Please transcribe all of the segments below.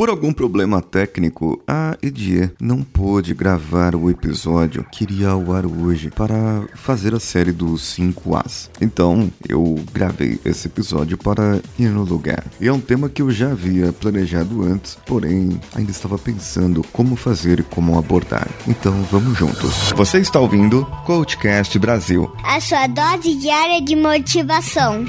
Por algum problema técnico, a Edier não pôde gravar o episódio que iria ao ar hoje para fazer a série dos 5 As. Então, eu gravei esse episódio para ir no lugar. E é um tema que eu já havia planejado antes, porém, ainda estava pensando como fazer e como abordar. Então, vamos juntos. Você está ouvindo Coachcast Brasil, a sua dose diária de motivação.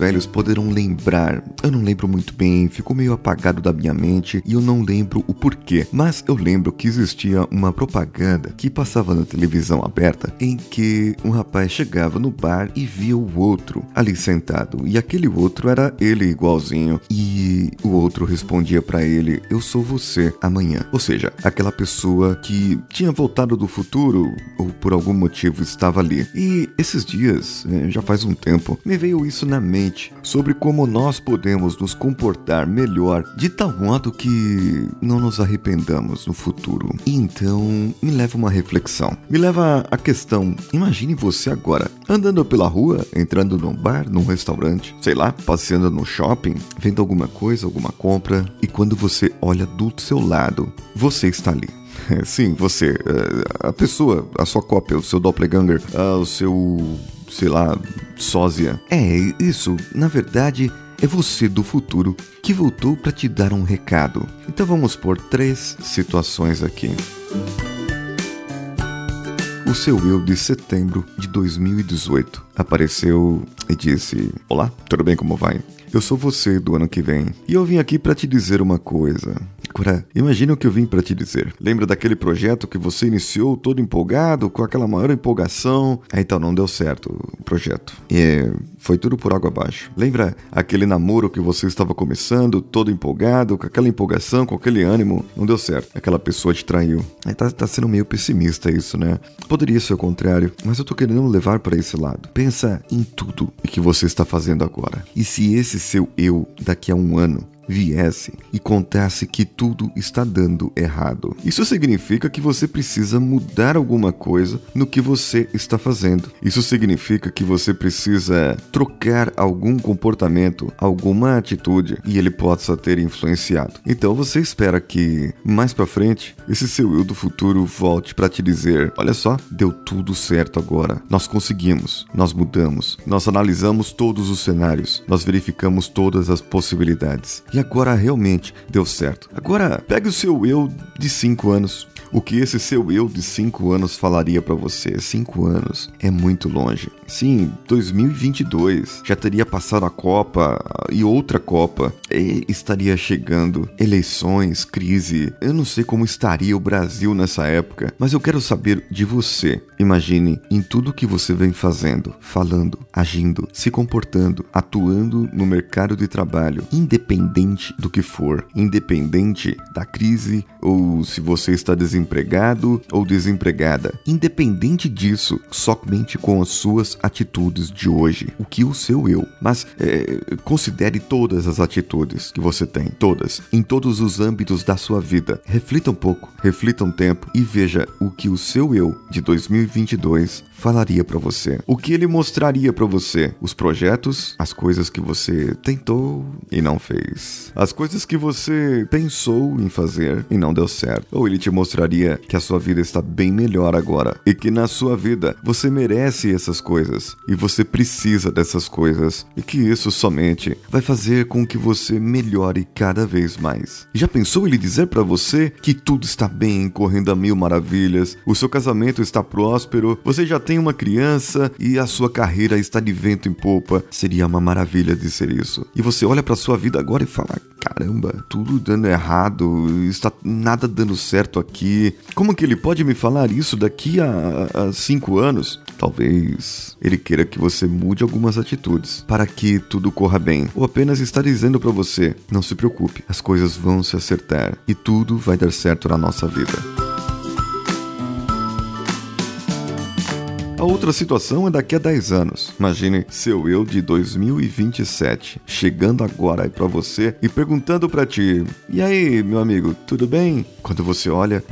Velhos poderão lembrar, eu não lembro muito bem, ficou meio apagado da minha mente e eu não lembro o porquê, mas eu lembro que existia uma propaganda que passava na televisão aberta em que um rapaz chegava no bar e via o outro ali sentado, e aquele outro era ele igualzinho, e o outro respondia pra ele: eu sou você amanhã. Ou seja, aquela pessoa que tinha voltado do futuro ou por algum motivo estava ali. E esses dias, já faz um tempo, me veio isso na mente sobre como nós podemos nos comportar melhor de tal modo que não nos arrependamos no futuro. Então, me leva uma reflexão. Me leva a questão: imagine você agora andando pela rua, entrando num bar, num restaurante, sei lá, passeando no shopping, vendo alguma coisa, alguma compra, e quando você olha do seu lado, você está ali. Sim, você, a pessoa, a sua cópia, o seu doppelganger, o seu, sei lá, sósia. É, isso, na verdade, é você do futuro que voltou para te dar um recado. Então vamos por 3 situações aqui. O seu eu de setembro de 2018 apareceu e disse: olá, tudo bem, como vai? Eu sou você do ano que vem e eu vim aqui para te dizer uma coisa. Agora, imagina o que eu vim pra te dizer. Lembra daquele projeto que você iniciou todo empolgado, com aquela maior empolgação? Então não deu certo o projeto. E foi tudo por água abaixo. Lembra aquele namoro que você estava começando, todo empolgado, com aquela empolgação, com aquele ânimo? Não deu certo. Aquela pessoa te traiu. Tá sendo meio pessimista isso, né? Poderia ser o contrário, mas eu tô querendo levar pra esse lado. Pensa em tudo que você está fazendo agora. E se esse seu eu, daqui a um ano, viesse e contasse que tudo está dando errado. Isso significa que você precisa mudar alguma coisa no que você está fazendo. Isso significa que você precisa trocar algum comportamento, alguma atitude, e ele possa ter influenciado. Então você espera que, mais pra frente, esse seu eu do futuro volte pra te dizer: olha só, deu tudo certo agora. Nós conseguimos, nós mudamos, nós analisamos todos os cenários, nós verificamos todas as possibilidades. E agora realmente deu certo. Agora, pegue o seu eu de 5 anos. O que esse seu eu de 5 anos falaria pra você? 5 anos é muito longe. Sim, 2022. Já teria passado a Copa e outra Copa. E estaria chegando eleições, crise. Eu não sei como estaria o Brasil nessa época, mas eu quero saber de você. Imagine em tudo que você vem fazendo, falando, agindo, se comportando, atuando no mercado de trabalho, independente do que for, independente da crise, ou se você está desempregado ou desempregada, independente disso, somente com as suas atitudes de hoje, o que o seu eu, mas considere todas as atitudes que você tem, todas, em todos os âmbitos da sua vida. Reflita um pouco, reflita um tempo e veja o que o seu eu de 2022 falaria pra você, o que ele mostraria pra você, os projetos, as coisas que você tentou e não fez, as coisas que você pensou em fazer e não deu certo. Ou ele te mostraria que a sua vida está bem melhor agora e que na sua vida você merece essas coisas e você precisa dessas coisas e que isso somente vai fazer com que você melhore cada vez mais. Já pensou ele dizer pra você que tudo está bem, correndo a mil maravilhas, o seu casamento está próspero, você já tem uma criança e a sua carreira está de vento em popa? Seria uma maravilha dizer isso. E você olha pra sua vida agora e falar: caramba, tudo dando errado, está nada dando certo aqui. Como que ele pode me falar isso daqui a 5 anos? Talvez ele queira que você mude algumas atitudes para que tudo corra bem. Ou apenas está dizendo para você: não se preocupe, as coisas vão se acertar e tudo vai dar certo na nossa vida. A outra situação é daqui a 10 anos. Imagine seu eu de 2027 chegando agora aí pra você e perguntando pra ti: e aí, meu amigo, tudo bem? Quando você olha,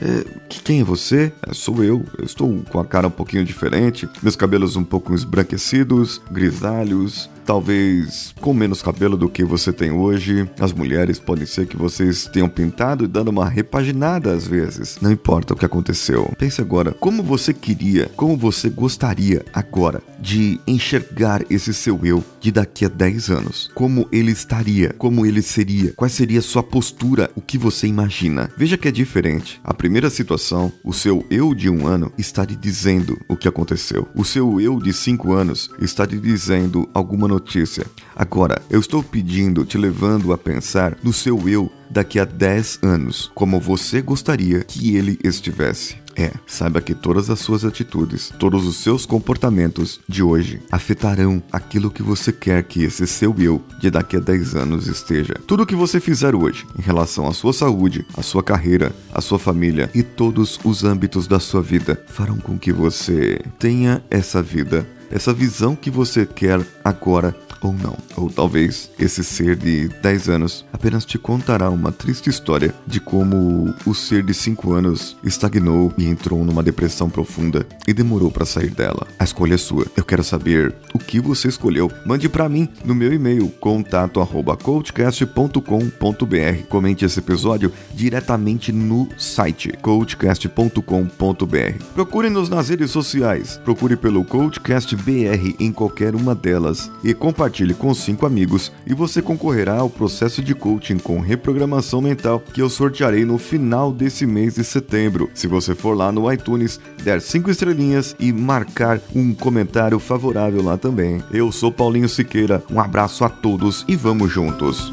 quem é você? Sou eu estou com a cara um pouquinho diferente, meus cabelos um pouco esbranquecidos, grisalhos, talvez com menos cabelo do que você tem hoje. As mulheres podem ser que vocês tenham pintado e dando uma repaginada às vezes. Não importa o que aconteceu. Pense agora, como você queria, como você gostaria agora de enxergar esse seu eu de daqui a 10 anos? Como ele estaria? Como ele seria? Qual seria a sua postura? O que você imagina? Veja que é diferente. A primeira situação, o seu eu de 1 ano está te dizendo o que aconteceu. O seu eu de 5 anos está te dizendo alguma notícia. Agora, eu estou pedindo, te levando a pensar no seu eu daqui a 10 anos, como você gostaria que ele estivesse. Saiba que todas as suas atitudes, todos os seus comportamentos de hoje afetarão aquilo que você quer que esse seu eu de daqui a 10 anos esteja. Tudo que você fizer hoje em relação à sua saúde, à sua carreira, à sua família e todos os âmbitos da sua vida farão com que você tenha essa vida, essa visão que você quer agora ou não. Ou talvez esse ser de 10 anos apenas te contará uma triste história de como o ser de 5 anos estagnou e entrou numa depressão profunda e demorou para sair dela. A escolha é sua. Eu quero saber o que você escolheu. Mande para mim no meu e-mail contato@coachcast.com.br. Comente esse episódio diretamente no site coachcast.com.br. Procure-nos nas redes sociais. Procure pelo Coachcast BR em qualquer uma delas e compartilhe com 5 amigos e você concorrerá ao processo de coaching com reprogramação mental que eu sortearei no final desse mês de setembro. Se você for lá no iTunes, der 5 estrelinhas e marcar um comentário favorável lá também. Eu sou Paulinho Siqueira, um abraço a todos e vamos juntos!